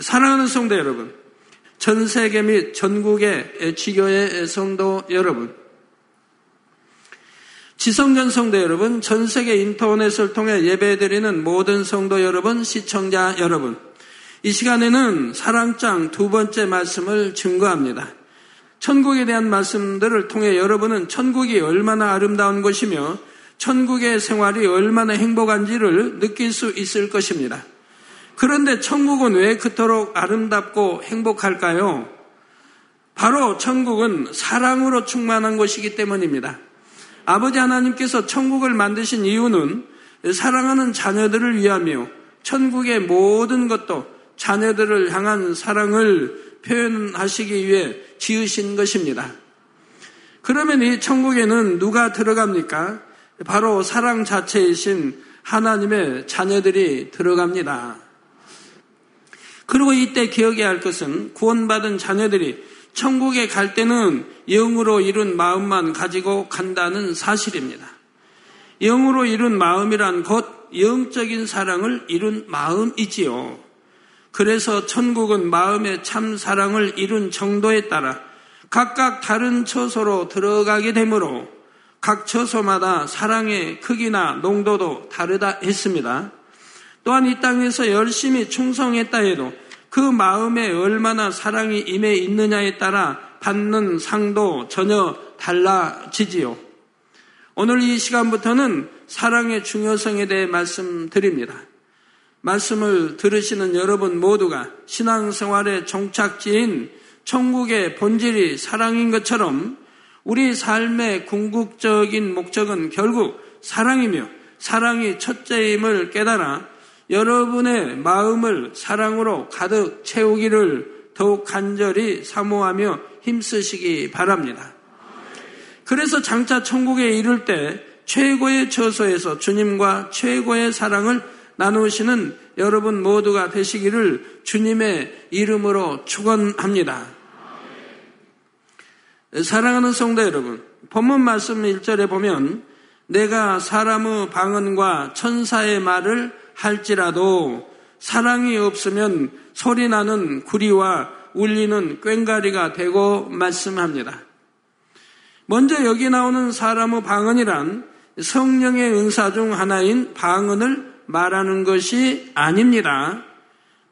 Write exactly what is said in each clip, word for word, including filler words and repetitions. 사랑하는 성도 여러분, 전 세계 및 전국의 애취교회 성도 여러분, 지성전 성도 여러분, 전 세계 인터넷을 통해 예배드리는 모든 성도 여러분, 시청자 여러분, 이 시간에는 사랑장 두 번째 말씀을 증거합니다. 천국에 대한 말씀들을 통해 여러분은 천국이 얼마나 아름다운 곳이며 천국의 생활이 얼마나 행복한지를 느낄 수 있을 것입니다. 그런데 천국은 왜 그토록 아름답고 행복할까요? 바로 천국은 사랑으로 충만한 곳이기 때문입니다. 아버지 하나님께서 천국을 만드신 이유는 사랑하는 자녀들을 위하며 천국의 모든 것도 자녀들을 향한 사랑을 표현하시기 위해 지으신 것입니다. 그러면 이 천국에는 누가 들어갑니까? 바로 사랑 자체이신 하나님의 자녀들이 들어갑니다. 그리고 이때 기억해야 할 것은 구원받은 자녀들이 천국에 갈 때는 영으로 이룬 마음만 가지고 간다는 사실입니다. 영으로 이룬 마음이란 곧 영적인 사랑을 이룬 마음이지요. 그래서 천국은 마음의 참 사랑을 이룬 정도에 따라 각각 다른 처소로 들어가게 되므로 각 처소마다 사랑의 크기나 농도도 다르다 했습니다. 또한 이 땅에서 열심히 충성했다 해도 그 마음에 얼마나 사랑이 임해 있느냐에 따라 받는 상도 전혀 달라지지요. 오늘 이 시간부터는 사랑의 중요성에 대해 말씀드립니다. 말씀을 들으시는 여러분 모두가 신앙생활의 종착지인 천국의 본질이 사랑인 것처럼 우리 삶의 궁극적인 목적은 결국 사랑이며 사랑이 첫째임을 깨달아 여러분의 마음을 사랑으로 가득 채우기를 더욱 간절히 사모하며 힘쓰시기 바랍니다. 그래서 장차 천국에 이를 때 최고의 처소에서 주님과 최고의 사랑을 나누시는 여러분 모두가 되시기를 주님의 이름으로 축원합니다. 사랑하는 성도 여러분, 본문 말씀 일 절에 보면 내가 사람의 방언과 천사의 말을 할지라도 사랑이 없으면 소리나는 구리와 울리는 꽹과리가 되고 말씀합니다. 먼저 여기 나오는 사람의 방언이란 성령의 은사 중 하나인 방언을 말하는 것이 아닙니다.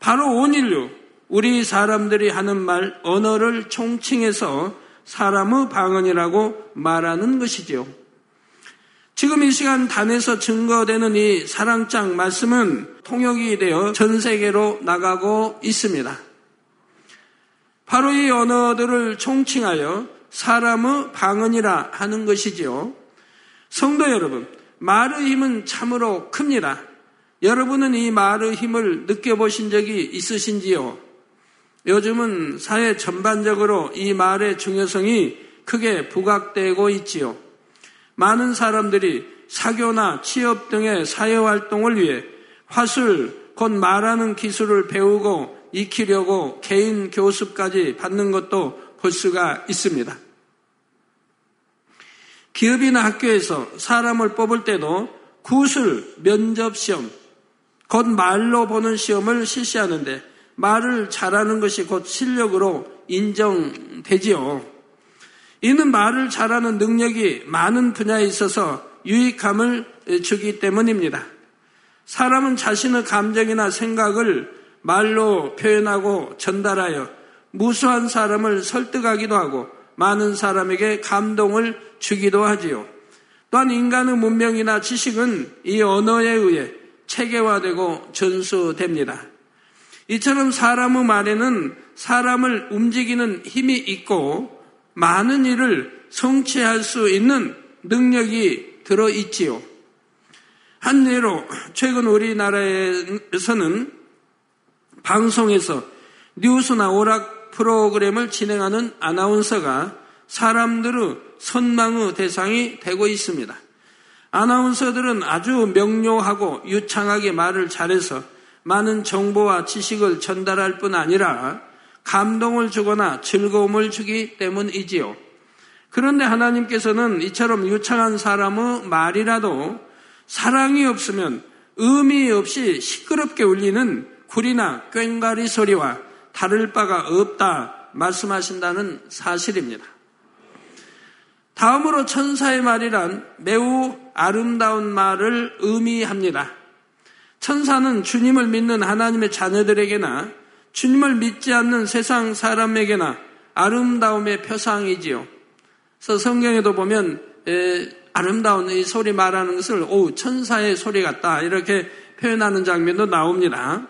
바로 온 인류, 우리 사람들이 하는 말, 언어를 총칭해서 사람의 방언이라고 말하는 것이지요. 지금 이 시간 단에서 증거되는 이 사랑장 말씀은 통역이 되어 전 세계로 나가고 있습니다. 바로 이 언어들을 총칭하여 사람의 방언이라 하는 것이지요. 성도 여러분, 말의 힘은 참으로 큽니다. 여러분은 이 말의 힘을 느껴보신 적이 있으신지요? 요즘은 사회 전반적으로 이 말의 중요성이 크게 부각되고 있지요. 많은 사람들이 사교나 취업 등의 사회활동을 위해 화술, 곧 말하는 기술을 배우고 익히려고 개인 교습까지 받는 것도 볼 수가 있습니다. 기업이나 학교에서 사람을 뽑을 때도 구술, 면접시험, 곧 말로 보는 시험을 실시하는데 말을 잘하는 것이 곧 실력으로 인정되지요. 이는 말을 잘하는 능력이 많은 분야에 있어서 유익함을 주기 때문입니다. 사람은 자신의 감정이나 생각을 말로 표현하고 전달하여 무수한 사람을 설득하기도 하고 많은 사람에게 감동을 주기도 하지요. 또한 인간의 문명이나 지식은 이 언어에 의해 체계화되고 전수됩니다. 이처럼 사람의 말에는 사람을 움직이는 힘이 있고 많은 일을 성취할 수 있는 능력이 들어있지요. 한 예로 최근 우리나라에서는 방송에서 뉴스나 오락 프로그램을 진행하는 아나운서가 사람들의 선망의 대상이 되고 있습니다. 아나운서들은 아주 명료하고 유창하게 말을 잘해서 많은 정보와 지식을 전달할 뿐 아니라 감동을 주거나 즐거움을 주기 때문이지요. 그런데 하나님께서는 이처럼 유창한 사람의 말이라도 사랑이 없으면 의미 없이 시끄럽게 울리는 불이나 꽹과리 소리와 다를 바가 없다 말씀하신다는 사실입니다. 다음으로 천사의 말이란 매우 아름다운 말을 의미합니다. 천사는 주님을 믿는 하나님의 자녀들에게나 주님을 믿지 않는 세상 사람에게나 아름다움의 표상이지요. 그래서 성경에도 보면 에, 아름다운 이 소리 말하는 것을 오 천사의 소리 같다 이렇게 표현하는 장면도 나옵니다.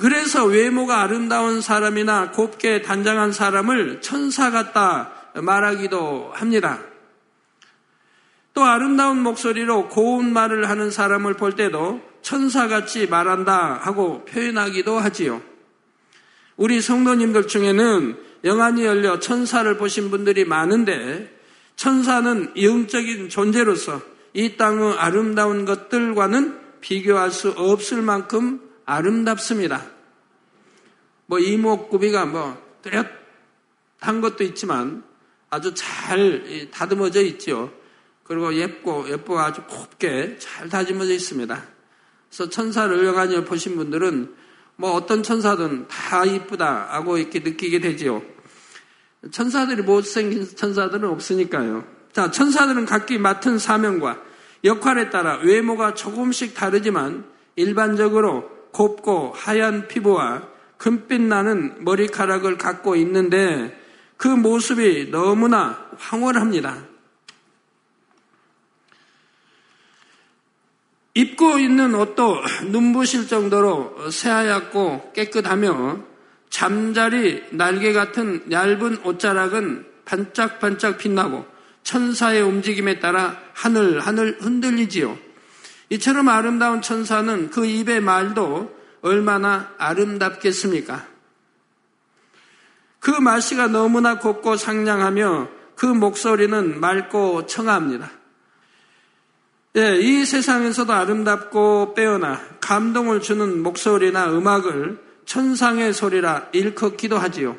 그래서 외모가 아름다운 사람이나 곱게 단장한 사람을 천사 같다 말하기도 합니다. 또 아름다운 목소리로 고운 말을 하는 사람을 볼 때도 천사같이 말한다 하고 표현하기도 하지요. 우리 성도님들 중에는 영안이 열려 천사를 보신 분들이 많은데 천사는 영적인 존재로서 이 땅의 아름다운 것들과는 비교할 수 없을 만큼 아름답습니다. 뭐 이목구비가 뭐 뚜렷한 것도 있지만 아주 잘 다듬어져 있지요. 그리고 예쁘고 예뻐 아주 곱게 잘 다듬어져 있습니다. 그래서 천사를 영안이 보신 분들은 뭐 어떤 천사든 다 이쁘다 하고 이렇게 느끼게 되지요. 천사들이 못생긴 천사들은 없으니까요. 자, 천사들은 각기 맡은 사명과 역할에 따라 외모가 조금씩 다르지만 일반적으로 곱고 하얀 피부와 금빛 나는 머리카락을 갖고 있는데 그 모습이 너무나 황홀합니다. 입고 있는 옷도 눈부실 정도로 새하얗고 깨끗하며 잠자리 날개 같은 얇은 옷자락은 반짝반짝 빛나고 천사의 움직임에 따라 하늘하늘 흔들리지요. 이처럼 아름다운 천사는 그 입의 말도 얼마나 아름답겠습니까? 그 말씨가 너무나 곱고 상냥하며 그 목소리는 맑고 청아합니다. 예, 이 세상에서도 아름답고 빼어나 감동을 주는 목소리나 음악을 천상의 소리라 일컫기도 하지요.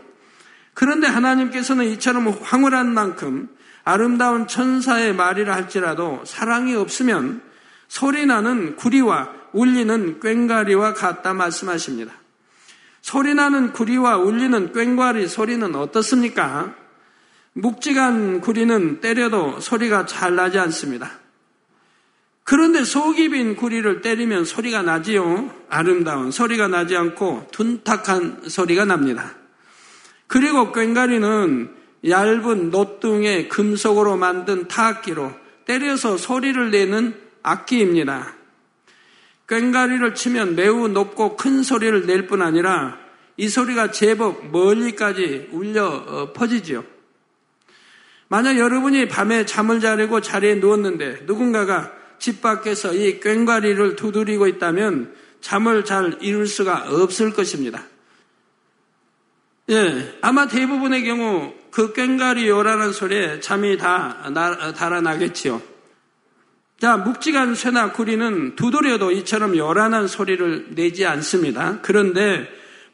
그런데 하나님께서는 이처럼 황홀한 만큼 아름다운 천사의 말이라 할지라도 사랑이 없으면 소리나는 구리와 울리는 꽹과리와 같다 말씀하십니다. 소리나는 구리와 울리는 꽹과리 소리는 어떻습니까? 묵직한 구리는 때려도 소리가 잘 나지 않습니다. 그런데 속이 빈 구리를 때리면 소리가 나지요. 아름다운 소리가 나지 않고 둔탁한 소리가 납니다. 그리고 꽹과리는 얇은 노뚱에 금속으로 만든 타악기로 때려서 소리를 내는 악기입니다. 꽹과리를 치면 매우 높고 큰 소리를 낼 뿐 아니라 이 소리가 제법 멀리까지 울려 퍼지지요. 만약 여러분이 밤에 잠을 자려고 자리에 누웠는데 누군가가 집 밖에서 이 꽹과리를 두드리고 있다면 잠을 잘 이룰 수가 없을 것입니다. 예, 아마 대부분의 경우 그 꽹과리 요란한 소리에 잠이 다 나, 달아나겠지요. 자, 묵직한 쇠나 구리는 두드려도 이처럼 요란한 소리를 내지 않습니다. 그런데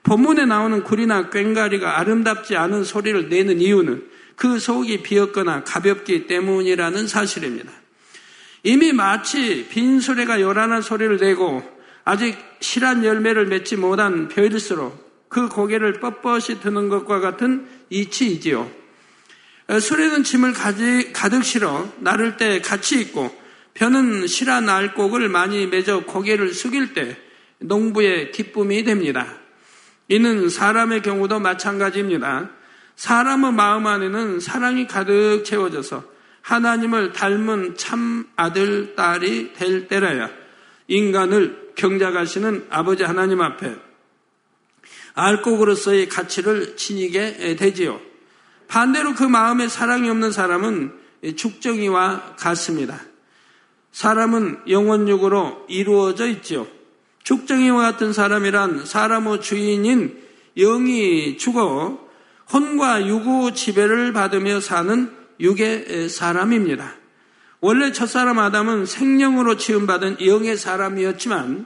본문에 나오는 구리나 꽹과리가 아름답지 않은 소리를 내는 이유는 그 속이 비었거나 가볍기 때문이라는 사실입니다. 이미 마치 빈 소래가 요란한 소리를 내고 아직 실한 열매를 맺지 못한 벼일수록 그 고개를 뻣뻣이 드는 것과 같은 이치이지요. 수레는 짐을 가득 실어 나를 때 같이 있고 벼는 실한 알곡을 많이 맺어 고개를 숙일 때 농부의 기쁨이 됩니다. 이는 사람의 경우도 마찬가지입니다. 사람의 마음 안에는 사랑이 가득 채워져서 하나님을 닮은 참 아들, 딸이 될 때라야 인간을 경작하시는 아버지 하나님 앞에 알곡으로서의 가치를 지니게 되지요. 반대로 그 마음에 사랑이 없는 사람은 죽정이와 같습니다. 사람은 영혼육으로 이루어져 있지요. 죽정이와 같은 사람이란 사람의 주인인 영이 죽어 혼과 육의 지배를 받으며 사는 육의 사람입니다. 원래 첫사람 아담은 생명으로 지음받은 영의 사람이었지만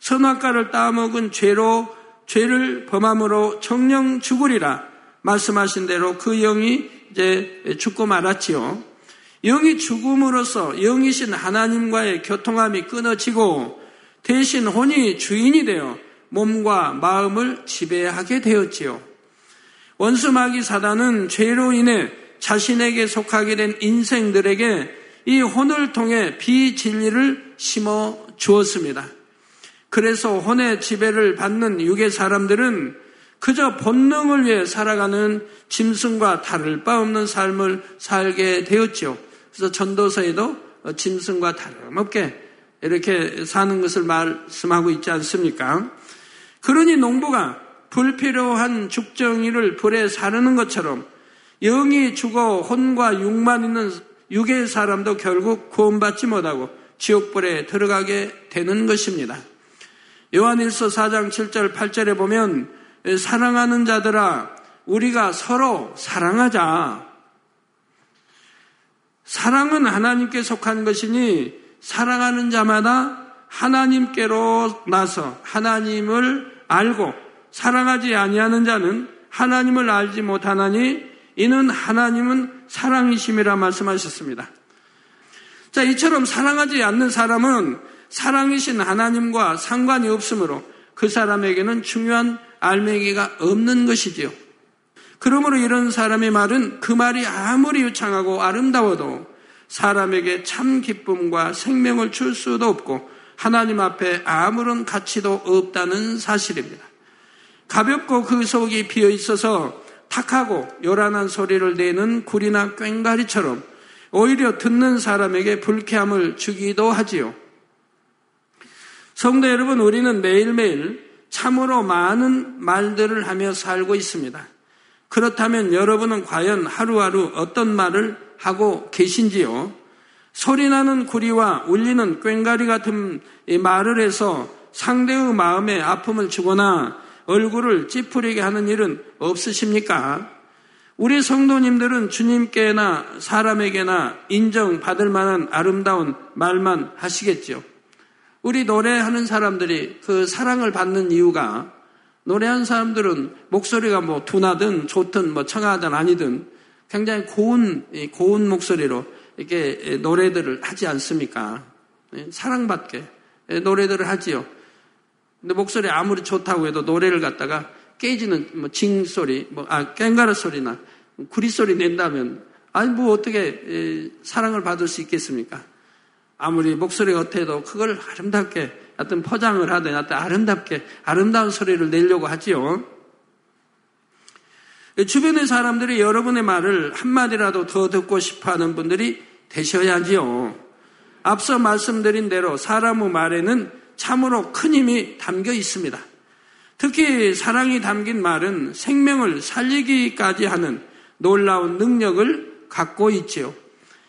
선악과를 따먹은 죄로 죄를 범함으로 정령 죽으리라 말씀하신 대로 그 영이 이제 죽고 말았지요. 영이 죽음으로써 영이신 하나님과의 교통함이 끊어지고 대신 혼이 주인이 되어 몸과 마음을 지배하게 되었지요. 원수 마귀 사단은 죄로 인해 자신에게 속하게 된 인생들에게 이 혼을 통해 비진리를 심어 주었습니다. 그래서 혼의 지배를 받는 육의 사람들은 그저 본능을 위해 살아가는 짐승과 다를 바 없는 삶을 살게 되었지요. 그래서 전도서에도 짐승과 다름없게 이렇게 사는 것을 말씀하고 있지 않습니까? 그러니 농부가 불필요한 죽정이를 불에 사르는 것처럼 영이 죽어 혼과 육만 있는 육의 사람도 결국 구원받지 못하고 지옥불에 들어가게 되는 것입니다. 요한일서 사 장 칠 절 팔 절에 보면 사랑하는 자들아 우리가 서로 사랑하자. 사랑은 하나님께 속한 것이니 사랑하는 자마다 하나님께로 나서 하나님을 알고 사랑하지 아니하는 자는 하나님을 알지 못하나니 이는 하나님은 사랑이심이라 말씀하셨습니다. 자, 이처럼 사랑하지 않는 사람은 사랑이신 하나님과 상관이 없으므로 그 사람에게는 중요한 알맹이가 없는 것이지요. 그러므로 이런 사람의 말은 그 말이 아무리 유창하고 아름다워도 사람에게 참 기쁨과 생명을 줄 수도 없고 하나님 앞에 아무런 가치도 없다는 사실입니다. 가볍고 그 속이 비어 있어서 탁하고 요란한 소리를 내는 구리나 꽹과리처럼 오히려 듣는 사람에게 불쾌함을 주기도 하지요. 성도 여러분, 우리는 매일매일 참으로 많은 말들을 하며 살고 있습니다. 그렇다면 여러분은 과연 하루하루 어떤 말을 하고 계신지요? 소리나는 구리와 울리는 꽹과리 같은 이 말을 해서 상대의 마음에 아픔을 주거나 얼굴을 찌푸리게 하는 일은 없으십니까? 우리 성도님들은 주님께나 사람에게나 인정받을 만한 아름다운 말만 하시겠죠. 우리 노래하는 사람들이 그 사랑을 받는 이유가 노래하는 사람들은 목소리가 뭐 둔하든 좋든 뭐 청아하든 아니든 굉장히 고운, 고운 목소리로 이렇게 노래들을 하지 않습니까? 사랑받게 노래들을 하지요. 근데 목소리 아무리 좋다고 해도 노래를 갖다가 깨지는 뭐 징소리, 뭐, 아, 꽹과리 소리나 구리소리 낸다면, 아니, 뭐 어떻게 에, 사랑을 받을 수 있겠습니까? 아무리 목소리가 어때도 그걸 아름답게, 하여튼 포장을 하든 하여튼 아름답게, 아름다운 소리를 내려고 하지요. 주변의 사람들이 여러분의 말을 한마디라도 더 듣고 싶어 하는 분들이 되셔야 하지요. 앞서 말씀드린 대로 사람의 말에는 참으로 큰 힘이 담겨 있습니다. 특히 사랑이 담긴 말은 생명을 살리기까지 하는 놀라운 능력을 갖고 있지요.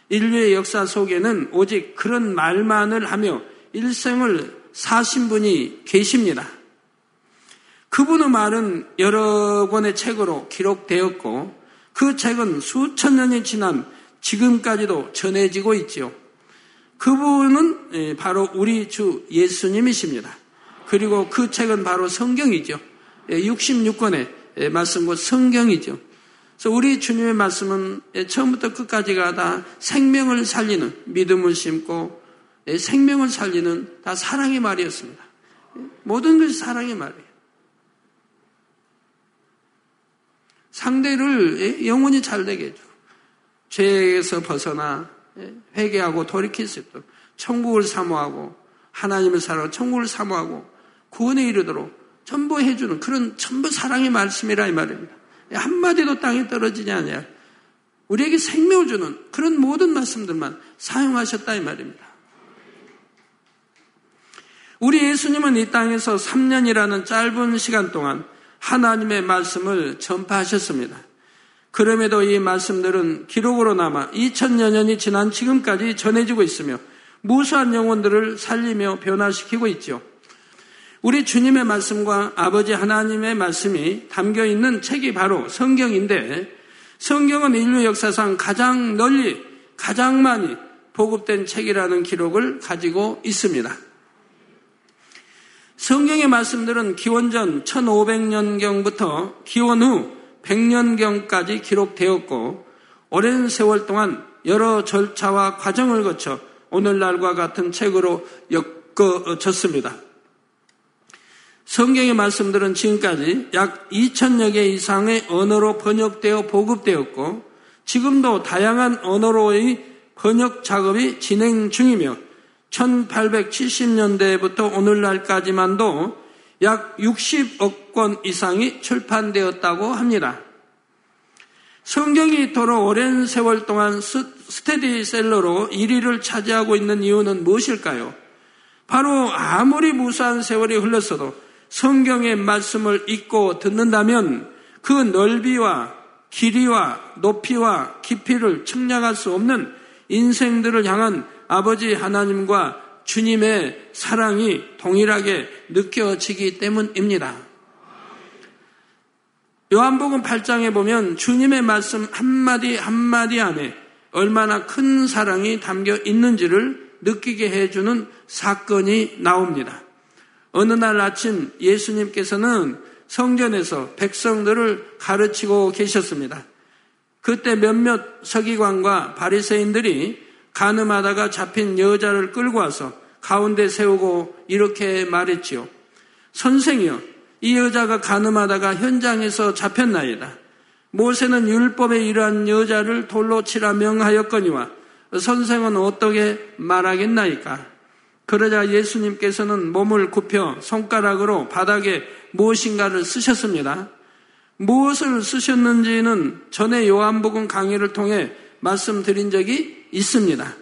인류의 역사 속에는 오직 그런 말만을 하며 일생을 사신 분이 계십니다. 그분의 말은 여러 권의 책으로 기록되었고 그 책은 수천 년이 지난 지금까지도 전해지고 있지요. 그분은 바로 우리 주 예수님이십니다. 그리고 그 책은 바로 성경이죠. 육십육 권의 말씀, 곧 성경이죠. 그래서 우리 주님의 말씀은 처음부터 끝까지가 다 생명을 살리는, 믿음을 심고 생명을 살리는 다 사랑의 말이었습니다. 모든 것이 사랑의 말이에요. 상대를 영원히 잘되게 해줘. 죄에서 벗어나 회개하고 돌이킬 수 있도록, 천국을 사모하고 하나님을 사랑하고 천국을 사모하고 구원에 이르도록 전부 해주는 그런 전부 사랑의 말씀이라 이 말입니다. 한마디도 땅에 떨어지지 아니하라. 우리에게 생명을 주는 그런 모든 말씀들만 사용하셨다 이 말입니다. 우리 예수님은 이 땅에서 삼 년이라는 짧은 시간 동안 하나님의 말씀을 전파하셨습니다. 그럼에도 이 말씀들은 기록으로 남아 이천여 년이 지난 지금까지 전해지고 있으며 무수한 영혼들을 살리며 변화시키고 있죠. 우리 주님의 말씀과 아버지 하나님의 말씀이 담겨있는 책이 바로 성경인데, 성경은 인류 역사상 가장 널리 가장 많이 보급된 책이라는 기록을 가지고 있습니다. 성경의 말씀들은 기원전 천오백 년경부터 기원후 백 년경까지 기록되었고 오랜 세월 동안 여러 절차와 과정을 거쳐 오늘날과 같은 책으로 엮어졌습니다. 성경의 말씀들은 지금까지 약 이천여 개 이상의 언어로 번역되어 보급되었고 지금도 다양한 언어로의 번역 작업이 진행 중이며 천팔백칠십 년대부터 오늘날까지만도 약 육십억 권 이상이 출판되었다고 합니다. 성경이 이토록 오랜 세월 동안 스테디셀러로 일 위를 차지하고 있는 이유는 무엇일까요? 바로 아무리 무수한 세월이 흘렀어도 성경의 말씀을 읽고 듣는다면 그 넓이와 길이와 높이와 깊이를 측량할 수 없는 인생들을 향한 아버지 하나님과 주님의 사랑이 동일하게 느껴지기 때문입니다. 요한복음 팔 장에 보면 주님의 말씀 한마디 한마디 안에 얼마나 큰 사랑이 담겨 있는지를 느끼게 해주는 사건이 나옵니다. 어느 날 아침 예수님께서는 성전에서 백성들을 가르치고 계셨습니다. 그때 몇몇 서기관과 바리새인들이 간음하다가 잡힌 여자를 끌고 와서 가운데 세우고 이렇게 말했지요. 선생이여, 이 여자가 간음하다가 현장에서 잡혔나이다. 모세는 율법에 이러한 여자를 돌로 치라 명하였거니와 선생은 어떻게 말하겠나이까? 그러자 예수님께서는 몸을 굽혀 손가락으로 바닥에 무엇인가를 쓰셨습니다. 무엇을 쓰셨는지는 전에 요한복음 강의를 통해 말씀드린 적이 있습니다.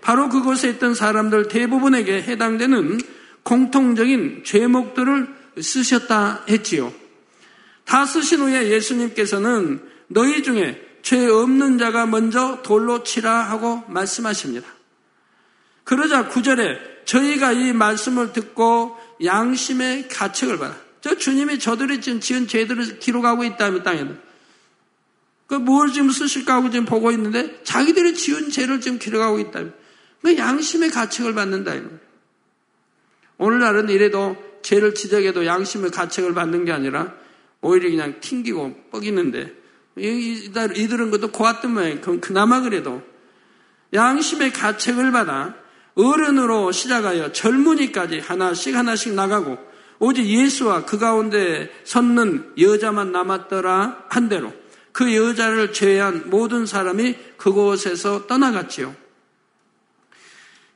바로 그곳에 있던 사람들 대부분에게 해당되는 공통적인 죄목들을 쓰셨다 했지요. 다 쓰신 후에 예수님께서는 너희 중에 죄 없는 자가 먼저 돌로 치라 하고 말씀하십니다. 그러자 구 절에 저희가 이 말씀을 듣고 양심의 가책을 받아. 저 주님이 저들이 지금 지은 죄들을 기록하고 있다, 이 땅에는. 그 뭘 지금 쓰실까 하고 지금 보고 있는데 자기들이 지은 죄를 지금 기록하고 있다. 그 양심의 가책을 받는다. 오늘날은 이래도 죄를 지적해도 양심의 가책을 받는 게 아니라 오히려 그냥 튕기고 뻐기는데 이들은 그것도 고왔던 모양이에요. 그럼 그나마 그래도 양심의 가책을 받아 어른으로 시작하여 젊은이까지 하나씩 하나씩 나가고 오직 예수와 그 가운데 섰는 여자만 남았더라 한 대로 그 여자를 제외한 모든 사람이 그곳에서 떠나갔지요.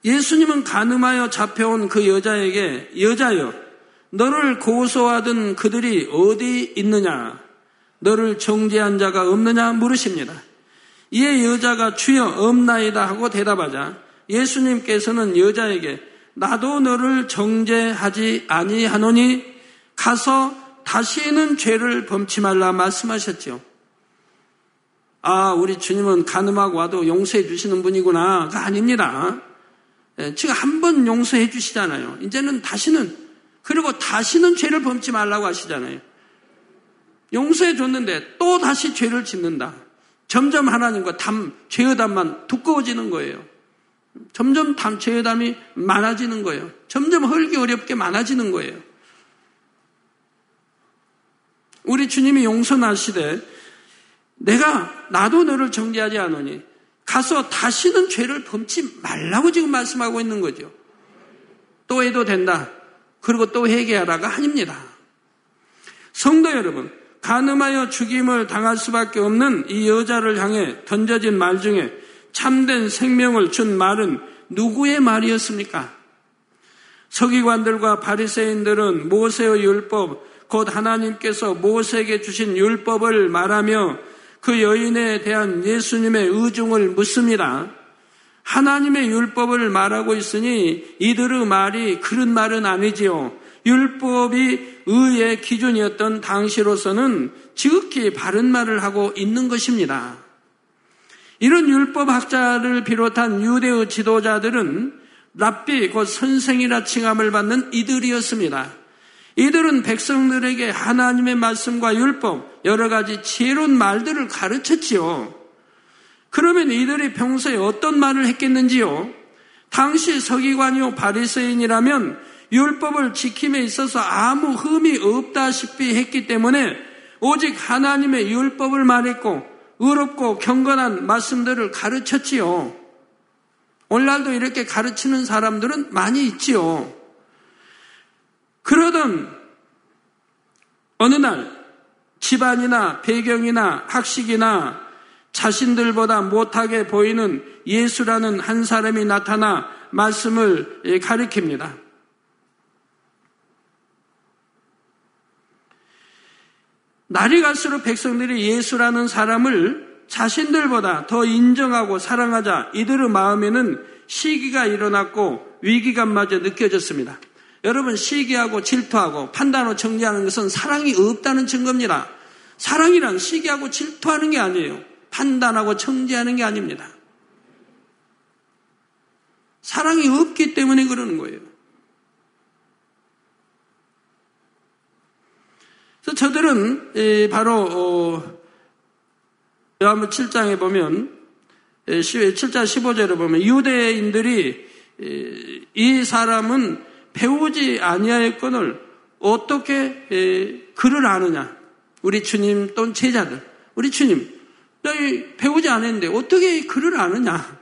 예수님은 간음하여 잡혀온 그 여자에게 여자여 너를 고소하던 그들이 어디 있느냐 너를 정죄한 자가 없느냐 물으십니다. 이에 여자가 주여 없나이다 하고 대답하자 예수님께서는 여자에게 나도 너를 정죄하지 아니하노니 가서 다시는 죄를 범치 말라 말씀하셨지요. 아, 우리 주님은 간음하고 와도 용서해 주시는 분이구나가 아닙니다. 지금 한 번 용서해 주시잖아요. 이제는 다시는 그리고 다시는 죄를 범치 말라고 하시잖아요. 용서해 줬는데 또 다시 죄를 짓는다. 점점 하나님과 담, 죄의 담만 두꺼워지는 거예요. 점점 담, 죄의 담이 많아지는 거예요. 점점 헐기 어렵게 많아지는 거예요. 우리 주님이 용서하시되 내가 나도 너를 정죄하지 않으니 가서 다시는 죄를 범치 말라고 지금 말씀하고 있는 거죠. 또 해도 된다. 그리고 또 회개하라가 아닙니다. 성도 여러분, 간음하여 죽임을 당할 수밖에 없는 이 여자를 향해 던져진 말 중에 참된 생명을 준 말은 누구의 말이었습니까? 서기관들과 바리새인들은 모세의 율법, 곧 하나님께서 모세에게 주신 율법을 말하며 그 여인에 대한 예수님의 의중을 묻습니다. 하나님의 율법을 말하고 있으니 이들의 말이 그런 말은 아니지요. 율법이 의의 기준이었던 당시로서는 지극히 바른 말을 하고 있는 것입니다. 이런 율법학자를 비롯한 유대의 지도자들은 랍비, 곧 선생이라 칭함을 받는 이들이었습니다. 이들은 백성들에게 하나님의 말씀과 율법, 여러 가지 지혜로운 말들을 가르쳤지요. 그러면 이들이 평소에 어떤 말을 했겠는지요? 당시 서기관이요 바리새인이라면 율법을 지킴에 있어서 아무 흠이 없다시피 했기 때문에 오직 하나님의 율법을 말했고 의롭고 경건한 말씀들을 가르쳤지요. 오늘날도 이렇게 가르치는 사람들은 많이 있지요. 그러던 어느 날 집안이나 배경이나 학식이나 자신들보다 못하게 보이는 예수라는 한 사람이 나타나 말씀을 가리킵니다. 날이 갈수록 백성들이 예수라는 사람을 자신들보다 더 인정하고 사랑하자 이들의 마음에는 시기가 일어났고 위기감마저 느껴졌습니다. 여러분, 시기하고 질투하고 판단으로 정리하는 것은 사랑이 없다는 증거입니다. 사랑이란 시기하고 질투하는 게 아니에요. 판단하고 정지하는 게 아닙니다. 사랑이 없기 때문에 그러는 거예요. 그래서 저들은 바로 요한복음 칠 장에 보면 칠 장 십오 절에 보면 유대인들이 이 사람은 배우지 아니하였거늘 어떻게 그를 아느냐. 우리 주님 또는 제자들. 우리 주님. 너희 배우지 않았는데 어떻게 그를 아느냐.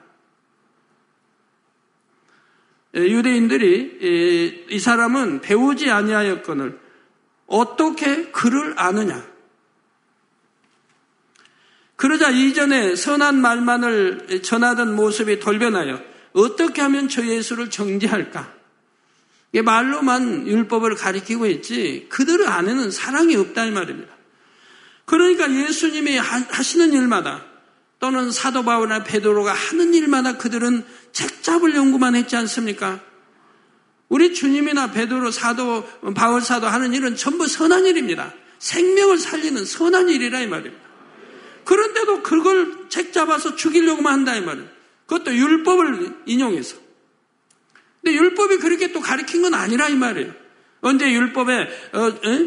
유대인들이 이 사람은 배우지 아니하였거늘 어떻게 그를 아느냐. 그러자 이전에 선한 말만을 전하던 모습이 돌변하여 어떻게 하면 저 예수를 정죄할까. 말로만 율법을 가리키고 있지 그들 안에는 사랑이 없다 이 말입니다. 그러니까 예수님이 하시는 일마다 또는 사도 바울이나 베드로가 하는 일마다 그들은 책 잡을 연구만 했지 않습니까? 우리 주님이나 베드로 사도 바울 사도 하는 일은 전부 선한 일입니다. 생명을 살리는 선한 일이라 이 말입니다. 그런데도 그걸 책 잡아서 죽이려고만 한다 이 말입니다. 그것도 율법을 인용해서. 근데 율법이 그렇게 또 가리킨 건 아니라 이 말이에요. 언제 율법에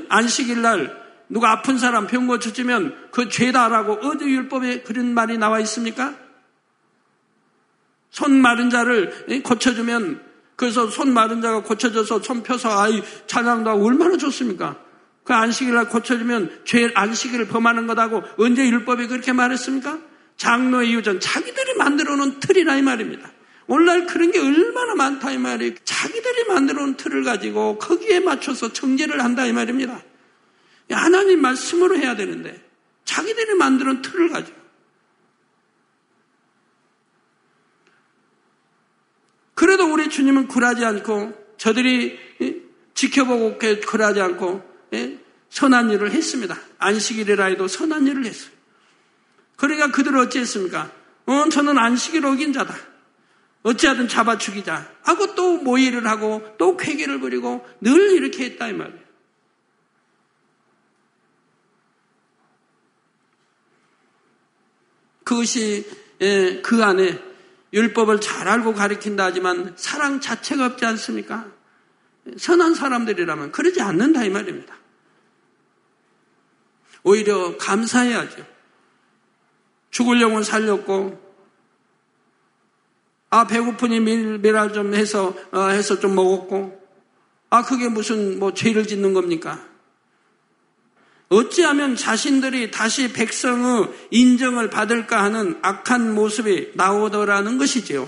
안식일 날 누가 아픈 사람 병 고쳐주면 그 죄다라고 어디 율법에 그런 말이 나와 있습니까? 손 마른 자를 고쳐주면 그래서 손 마른 자가 고쳐져서 손 펴서 아이 찬양도 하고 얼마나 좋습니까? 그 안식일 날 고쳐주면 죄 안식일을 범하는 거다고 언제 율법이 그렇게 말했습니까? 장로의 유전 자기들이 만들어 놓은 틀이라 이 말입니다. 오늘날 그런 게 얼마나 많다 이 말이에요. 자기들이 만들어 놓은 틀을 가지고 거기에 맞춰서 정죄를 한다 이 말입니다. 하나님 말씀으로 해야 되는데 자기들이 만드는 틀을 가지고 그래도 우리 주님은 굴하지 않고 저들이 지켜보고 굴하지 않고 선한 일을 했습니다. 안식일이라 해도 선한 일을 했어요. 그러니까 그들을 어찌했습니까? 어, 저는 안식일 어긴 자다. 어찌하든 잡아 죽이자 하고 또 모의를 하고 또 쾌계를 부리고 늘 이렇게 했다 이 말이에요. 그것이 그 안에 율법을 잘 알고 가리킨다 하지만 사랑 자체가 없지 않습니까? 선한 사람들이라면 그러지 않는다 이 말입니다. 오히려 감사해야죠. 죽을 영혼 살렸고 아 배고프니 밀밀알 좀 해서 어, 해서 좀 먹었고 아 그게 무슨 뭐 죄를 짓는 겁니까? 어찌하면 자신들이 다시 백성의 인정을 받을까 하는 악한 모습이 나오더라는 것이지요.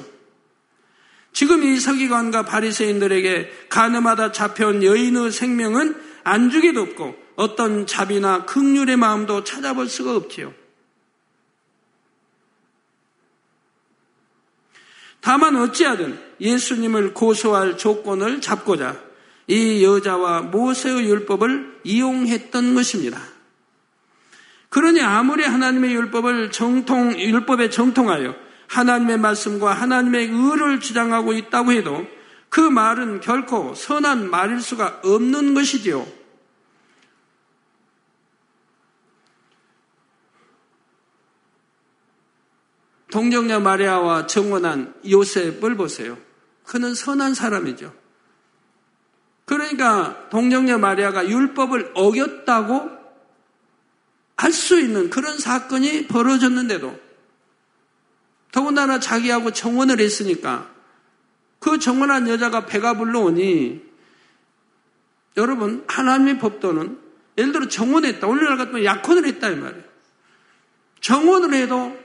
지금 이 서기관과 바리새인들에게 간음하다 잡혀온 여인의 생명은 안중에도 없고 어떤 자비나 긍휼의 마음도 찾아볼 수가 없지요. 다만 어찌하든 예수님을 고소할 조건을 잡고자 이 여자와 모세의 율법을 이용했던 것입니다. 그러니 아무리 하나님의 율법을 정통, 율법에 정통하여 하나님의 말씀과 하나님의 의를 주장하고 있다고 해도 그 말은 결코 선한 말일 수가 없는 것이지요. 동정녀 마리아와 정혼한 요셉을 보세요. 그는 선한 사람이죠. 그러니까 동정녀 마리아가 율법을 어겼다고 알 수 있는 그런 사건이 벌어졌는데도 더군다나 자기하고 정혼을 했으니까 그 정혼한 여자가 배가 불러오니 여러분 하나님의 법도는 예를 들어 정혼했다. 오늘날 같으면 약혼을 했다 이 말이에요. 정혼을 해도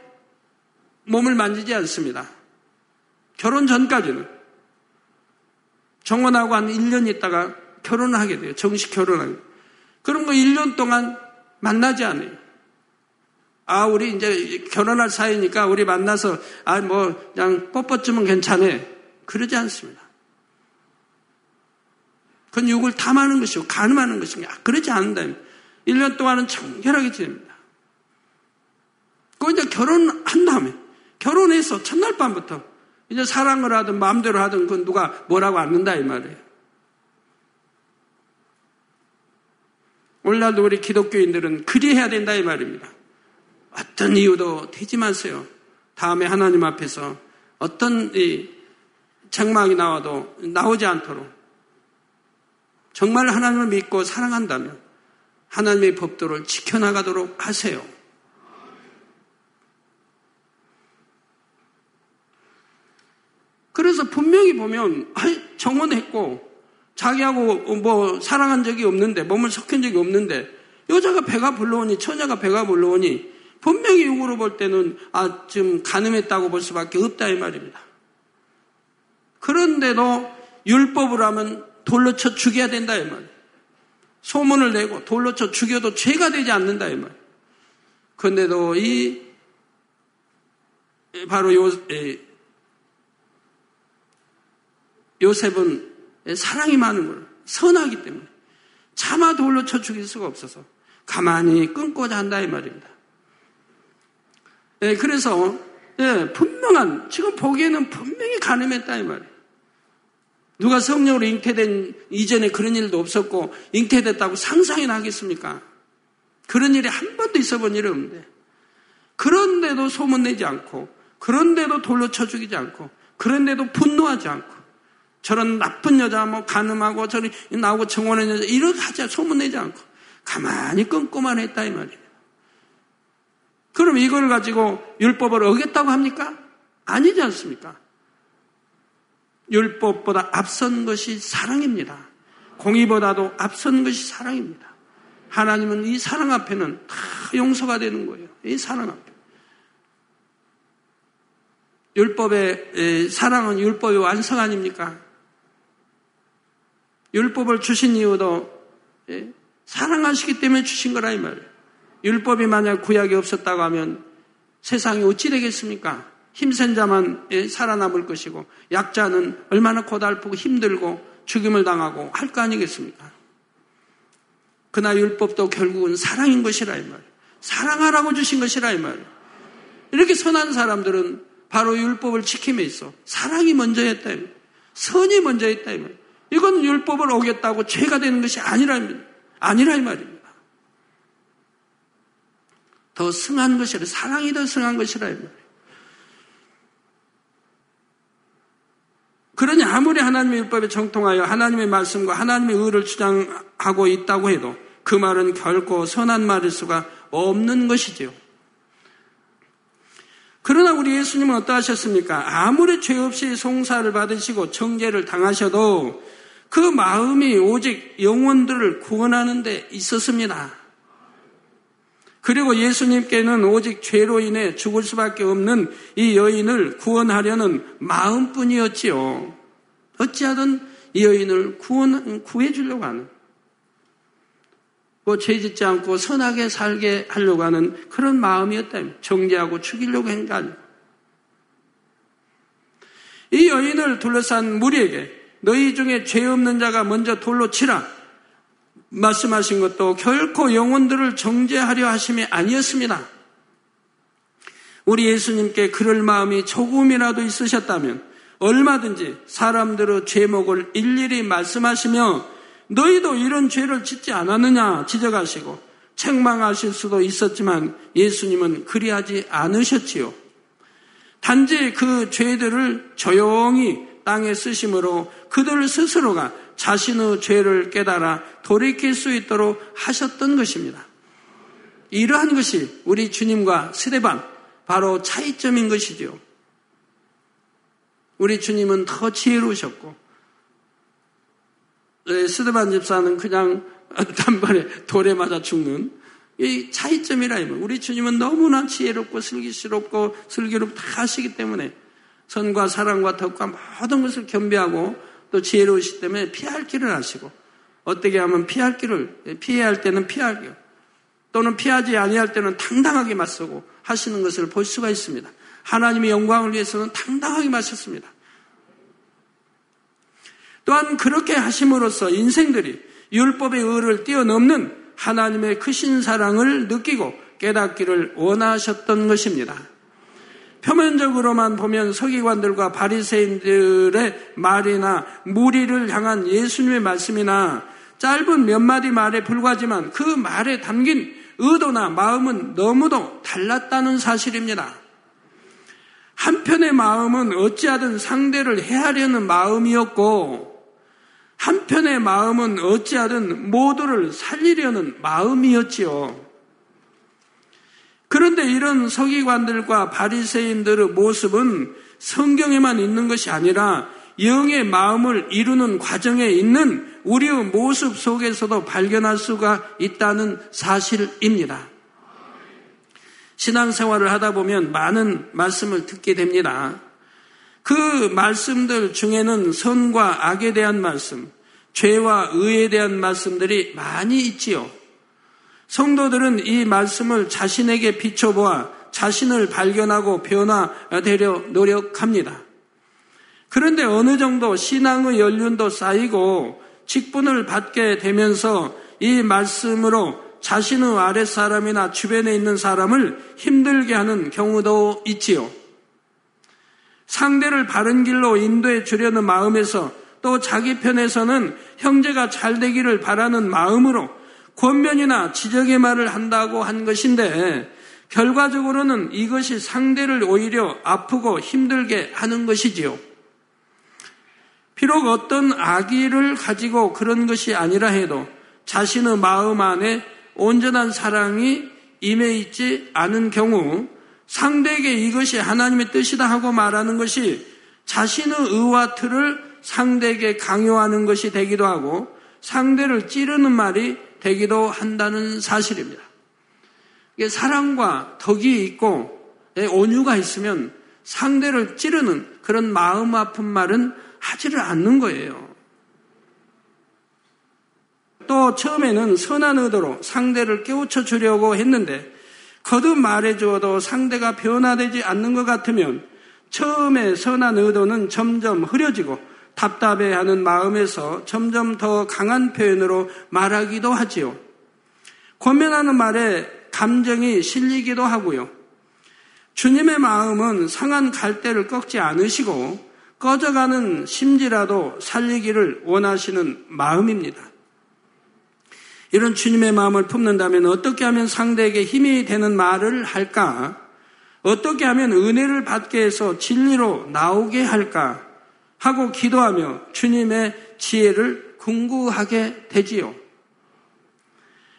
몸을 만지지 않습니다. 결혼 전까지는. 정혼하고 한 일 년 있다가 결혼을 하게 돼요. 정식 결혼을 하게 돼요. 그런 거 일 년 동안 만나지 않아요. 아, 우리 이제 결혼할 사이니까 우리 만나서, 아, 뭐, 그냥 뻣뻣쯤은 괜찮아. 그러지 않습니다. 그건 욕을 담하는 것이고, 가늠하는 것이고, 그러지 않는다. 일 년 동안은 청결하게 지냅니다. 그거 이제 결혼한 다음에, 결혼해서 첫날 밤부터, 이제 사랑을 하든 마음대로 하든 그건 누가 뭐라고 않는다, 이 말이에요. 오늘날도 우리 기독교인들은 그리 해야 된다 이 말입니다. 어떤 이유도 되지 마세요. 다음에 하나님 앞에서 어떤 이 책망이 나와도 나오지 않도록 정말 하나님을 믿고 사랑한다면 하나님의 법도를 지켜나가도록 하세요. 그래서 분명히 보면 정혼했고 자기하고 뭐 사랑한 적이 없는데 몸을 섞인 적이 없는데 여자가 배가 불러오니 처녀가 배가 불러오니 분명히 육으로 볼 때는 아 지금 간음했다고 볼 수밖에 없다 이 말입니다. 그런데도 율법으로 하면 돌로 쳐 죽여야 된다 이 말이에요. 소문을 내고 돌로 쳐 죽여도 죄가 되지 않는다 이 말이에요. 그런데도 이 바로 요, 요셉은 사랑이 많은 거예요. 선하기 때문에. 차마 돌로 쳐 죽일 수가 없어서 가만히 끊고자 한다 이 말입니다. 예, 그래서 예, 분명한 지금 보기에는 분명히 간음했다 이 말이에요. 누가 성령으로 잉태된 이전에 그런 일도 없었고 잉태됐다고 상상이나 하겠습니까? 그런 일이 한 번도 있어 본 일이 없는데 그런데도 소문내지 않고 그런데도 돌로 쳐 죽이지 않고 그런데도 분노하지 않고 저런 나쁜 여자, 뭐, 간음하고, 저런, 나오고, 청혼한 여자, 이렇게 하자, 소문내지 않고, 가만히 끊고만 했다, 이 말이에요. 그럼 이걸 가지고 율법을 어겼다고 합니까? 아니지 않습니까? 율법보다 앞선 것이 사랑입니다. 공의보다도 앞선 것이 사랑입니다. 하나님은 이 사랑 앞에는 다 용서가 되는 거예요. 이 사랑 앞에. 율법의, 에, 사랑은 율법의 완성 아닙니까? 율법을 주신 이유도 예? 사랑하시기 때문에 주신 거라 이 말이에요. 율법이 만약 구약이 없었다고 하면 세상이 어찌 되겠습니까? 힘센 자만 예? 살아남을 것이고 약자는 얼마나 고달프고 힘들고 죽임을 당하고 할 거 아니겠습니까? 그러나 율법도 결국은 사랑인 것이라 이 말이에요. 사랑하라고 주신 것이라 이 말이에요. 이렇게 선한 사람들은 바로 율법을 지킴에 있어 사랑이 먼저 했다 이 말이에요. 선이 먼저 했다 이 말이에요. 이건 율법을 어겼다고 죄가 되는 것이 아니라, 아니라 이 말입니다. 더 승한 것이라, 사랑이 더 승한 것이라 이 말이에요. 그러니 아무리 하나님의 율법에 정통하여 하나님의 말씀과 하나님의 의를 주장하고 있다고 해도 그 말은 결코 선한 말일 수가 없는 것이지요. 그러나 우리 예수님은 어떠하셨습니까? 아무리 죄 없이 송사를 받으시고 정죄를 당하셔도 그 마음이 오직 영혼들을 구원하는 데 있었습니다. 그리고 예수님께는 오직 죄로 인해 죽을 수밖에 없는 이 여인을 구원하려는 마음뿐이었지요. 어찌하든 이 여인을 구원, 구해주려고 하는, 뭐 죄 짓지 않고 선하게 살게 하려고 하는 그런 마음이었다면 정죄하고 죽이려고 한 거 아니에요. 이 여인을 둘러싼 무리에게 너희 중에 죄 없는 자가 먼저 돌로 치라 말씀하신 것도 결코 영혼들을 정죄하려 하심이 아니었습니다. 우리 예수님께 그럴 마음이 조금이라도 있으셨다면 얼마든지 사람들의 죄목을 일일이 말씀하시며 너희도 이런 죄를 짓지 않았느냐 지적하시고 책망하실 수도 있었지만 예수님은 그리하지 않으셨지요. 단지 그 죄들을 조용히 땅에 쓰심으로 그들 스스로가 자신의 죄를 깨달아 돌이킬 수 있도록 하셨던 것입니다. 이러한 것이 우리 주님과 스데반 바로 차이점인 것이지요. 우리 주님은 더 지혜로우셨고 스데반 집사는 그냥 단번에 돌에 맞아 죽는 이 차이점이라 해요. 우리 주님은 너무나 지혜롭고 슬기스럽고 슬기롭다 하시기 때문에 선과 사랑과 덕과 모든 것을 겸비하고 또 지혜로우시기 때문에 피할 길을 아시고 어떻게 하면 피할 길을, 피해야 할 때는 피하고 또는 피하지 아니할 때는 당당하게 맞서고 하시는 것을 볼 수가 있습니다. 하나님의 영광을 위해서는 당당하게 맞섰습니다. 또한 그렇게 하심으로써 인생들이 율법의 의를 뛰어넘는 하나님의 크신 사랑을 느끼고 깨닫기를 원하셨던 것입니다. 표면적으로만 보면 서기관들과 바리새인들의 말이나 무리를 향한 예수님의 말씀이나 짧은 몇 마디 말에 불과하지만 그 말에 담긴 의도나 마음은 너무도 달랐다는 사실입니다. 한편의 마음은 어찌하든 상대를 해하려는 마음이었고 한편의 마음은 어찌하든 모두를 살리려는 마음이었지요. 그런데 이런 서기관들과 바리새인들의 모습은 성경에만 있는 것이 아니라 영의 마음을 이루는 과정에 있는 우리의 모습 속에서도 발견할 수가 있다는 사실입니다. 신앙생활을 하다 보면 많은 말씀을 듣게 됩니다. 그 말씀들 중에는 선과 악에 대한 말씀, 죄와 의에 대한 말씀들이 많이 있지요. 성도들은 이 말씀을 자신에게 비춰보아 자신을 발견하고 변화되려 노력합니다. 그런데 어느 정도 신앙의 연륜도 쌓이고 직분을 받게 되면서 이 말씀으로 자신의 아랫사람이나 주변에 있는 사람을 힘들게 하는 경우도 있지요. 상대를 바른 길로 인도해 주려는 마음에서 또 자기 편에서는 형제가 잘 되기를 바라는 마음으로 권면이나 지적의 말을 한다고 한 것인데 결과적으로는 이것이 상대를 오히려 아프고 힘들게 하는 것이지요. 비록 어떤 악의를 가지고 그런 것이 아니라 해도 자신의 마음 안에 온전한 사랑이 임해 있지 않은 경우 상대에게 이것이 하나님의 뜻이다 하고 말하는 것이 자신의 의와 틀을 상대에게 강요하는 것이 되기도 하고 상대를 찌르는 말이 되기도 한다는 사실입니다. 이게 사랑과 덕이 있고 온유가 있으면 상대를 찌르는 그런 마음 아픈 말은 하지를 않는 거예요. 또 처음에는 선한 의도로 상대를 깨우쳐 주려고 했는데 거듭 말해주어도 상대가 변화되지 않는 것 같으면 처음에 선한 의도는 점점 흐려지고 답답해하는 마음에서 점점 더 강한 표현으로 말하기도 하지요. 권면하는 말에 감정이 실리기도 하고요. 주님의 마음은 상한 갈대를 꺾지 않으시고 꺼져가는 심지라도 살리기를 원하시는 마음입니다. 이런 주님의 마음을 품는다면 어떻게 하면 상대에게 힘이 되는 말을 할까? 어떻게 하면 은혜를 받게 해서 진리로 나오게 할까? 하고 기도하며 주님의 지혜를 궁구하게 되지요.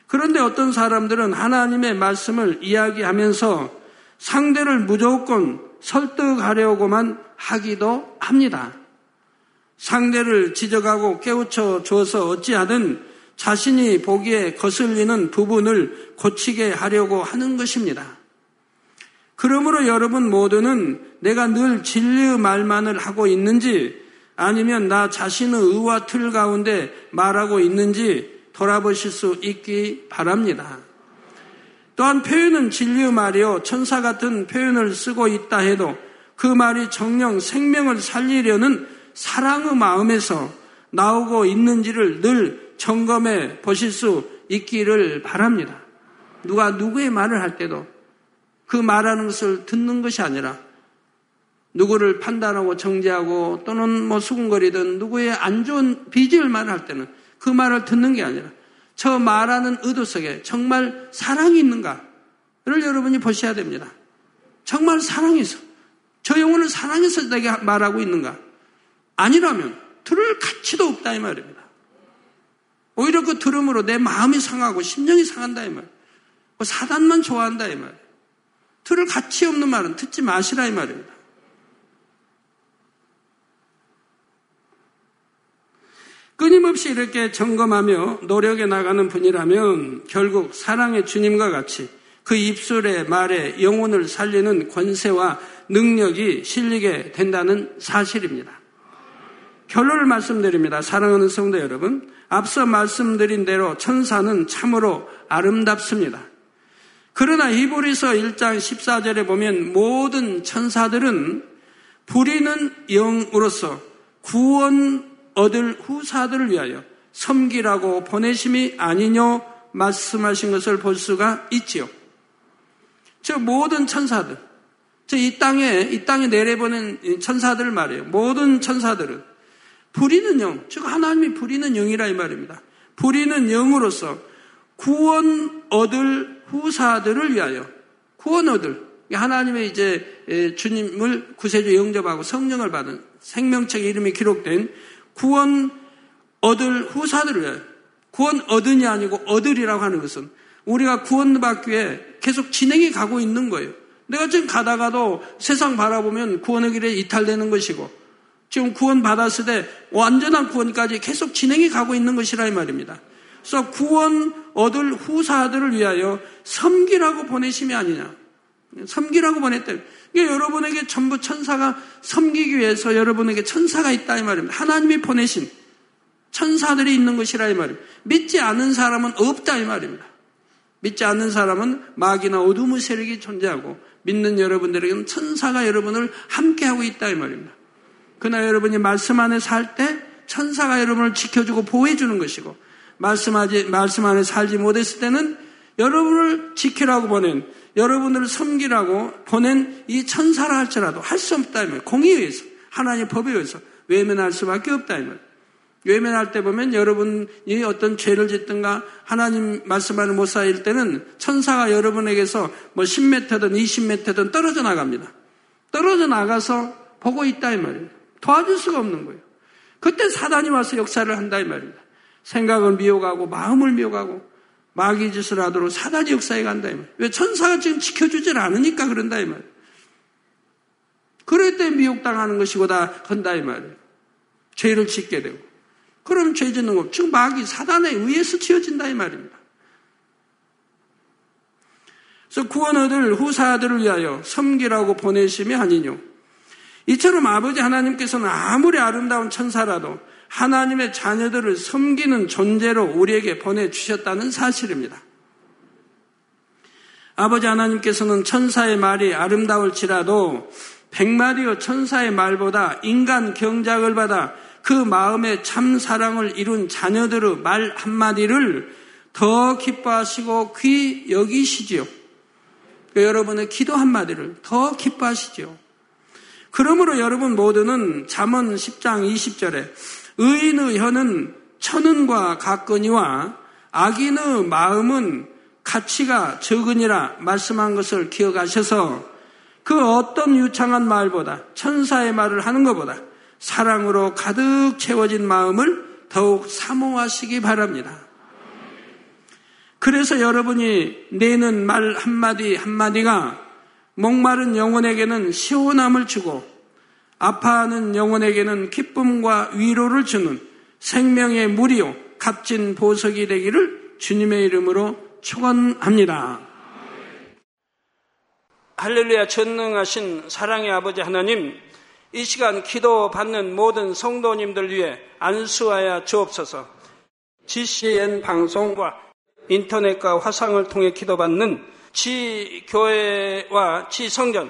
그런데 어떤 사람들은 하나님의 말씀을 이야기하면서 상대를 무조건 설득하려고만 하기도 합니다. 상대를 지적하고 깨우쳐 줘서 어찌하든 자신이 보기에 거슬리는 부분을 고치게 하려고 하는 것입니다. 그러므로 여러분 모두는 내가 늘 진리의 말만을 하고 있는지 아니면 나 자신의 의와 틀 가운데 말하고 있는지 돌아보실 수 있기 바랍니다. 또한 표현은 진리의 말이요 천사 같은 표현을 쓰고 있다 해도 그 말이 정녕 생명을 살리려는 사랑의 마음에서 나오고 있는지를 늘 점검해 보실 수 있기를 바랍니다. 누가 누구의 말을 할 때도 그 말하는 것을 듣는 것이 아니라 누구를 판단하고 정죄하고 또는 뭐 수군거리든 누구의 안 좋은 빚을 말할 때는 그 말을 듣는 게 아니라 저 말하는 의도 속에 정말 사랑이 있는가를 여러분이 보셔야 됩니다. 정말 사랑해서 저 영혼을 사랑해서 내가 말하고 있는가? 아니라면 들을 가치도 없다 이 말입니다. 오히려 그 들음으로 내 마음이 상하고 심령이 상한다 이 말. 사단만 좋아한다 이 말. 들을 가치 없는 말은 듣지 마시라 이 말입니다. 끊임없이 이렇게 점검하며 노력해 나가는 분이라면 결국 사랑의 주님과 같이 그 입술의 말에 영혼을 살리는 권세와 능력이 실리게 된다는 사실입니다. 결론을 말씀드립니다. 사랑하는 성도 여러분, 앞서 말씀드린 대로 천사는 참으로 아름답습니다. 그러나 히브리서 일 장 십사 절에 보면 모든 천사들은 부리는 영으로서 구원 얻을 후사들을 위하여 섬기라고 보내심이 아니뇨 말씀하신 것을 볼 수가 있지요. 저 모든 천사들, 저 이 땅에 이 땅에 내려보낸 천사들 말이에요. 모든 천사들은 부리는 영, 즉 하나님이 부리는 영이라 이 말입니다. 부리는 영으로서 구원 얻을 후사들을 위하여, 구원 얻을, 하나님의 이제 주님을 구세주 영접하고 성령을 받은 생명책 이름이 기록된 구원 얻을 후사들을 위하여. 구원 얻으냐 아니고 얻으리라고 하는 것은 우리가 구원받기 위해 계속 진행이 가고 있는 거예요. 내가 지금 가다가도 세상 바라보면 구원의 길에 이탈되는 것이고, 지금 구원 받았을 때 완전한 구원까지 계속 진행이 가고 있는 것이라 이 말입니다. 그래서 구원 얻을 후사들을 위하여 섬기라고 보내심이 아니냐. 섬기라고 보냈다. 그러니까 여러분에게 전부 천사가, 섬기기 위해서 여러분에게 천사가 있다 이 말입니다. 하나님이 보내신 천사들이 있는 것이라 이 말입니다. 믿지 않는 사람은 없다 이 말입니다. 믿지 않는 사람은 마귀나 어둠의 세력이 존재하고, 믿는 여러분들에게는 천사가 여러분을 함께하고 있다 이 말입니다. 그러나 여러분이 말씀 안에 살 때 천사가 여러분을 지켜주고 보호해주는 것이고, 말씀하지, 말씀 안에 살지 못했을 때는 여러분을 지키라고 보낸, 여러분을 섬기라고 보낸 이 천사라 할지라도 할 수 없다 이 말이에요. 공의에 의해서, 하나님의 법에 의해서 외면할 수밖에 없다 이 말이에요. 외면할 때 보면 여러분이 어떤 죄를 짓든가 하나님 말씀 안에 못 살일 때는 천사가 여러분에게서 뭐 십 미터든 이십 미터든 떨어져 나갑니다. 떨어져 나가서 보고 있다 이 말이에요. 도와줄 수가 없는 거예요. 그때 사단이 와서 역사를 한다 이 말입니다. 생각을 미혹하고 마음을 미혹하고 마귀 짓을 하도록 사단이 역사에 간다 이 말이에요. 왜? 천사가 지금 지켜주질 않으니까 그런다 이 말이에요. 그럴 때 미혹당하는 것이고 다 건다 이 말이에요. 죄를 짓게 되고. 그럼 죄 짓는 것, 즉 마귀 사단에 의해서 지어진다 이 말입니다. 그래서 구원 얻을 후사들을 위하여 섬기라고 보내심이 아니뇨. 이처럼 아버지 하나님께서는 아무리 아름다운 천사라도 하나님의 자녀들을 섬기는 존재로 우리에게 보내주셨다는 사실입니다. 아버지 하나님께서는 천사의 말이 아름다울지라도 백마디의 천사의 말보다 인간 경작을 받아 그 마음의 참 사랑을 이룬 자녀들의 말 한마디를 더 기뻐하시고 귀 여기시지요. 그러니까 여러분의 기도 한마디를 더 기뻐하시지요. 그러므로 여러분 모두는 잠언 십 장 이십 절에 의인의 혀는 천은과 같거니와 악인의 마음은 가치가 적으니라 말씀한 것을 기억하셔서 그 어떤 유창한 말보다, 천사의 말을 하는 것보다 사랑으로 가득 채워진 마음을 더욱 사모하시기 바랍니다. 그래서 여러분이 내는 말 한마디 한마디가 목마른 영혼에게는 시원함을 주고 아파하는 영혼에게는 기쁨과 위로를 주는 생명의 물이요 값진 보석이 되기를 주님의 이름으로 축원합니다. 할렐루야. 전능하신 사랑의 아버지 하나님, 이 시간 기도받는 모든 성도님들 위해 안수하여 주옵소서. 지씨엔 방송과 인터넷과 화상을 통해 기도받는 지교회와 지성전,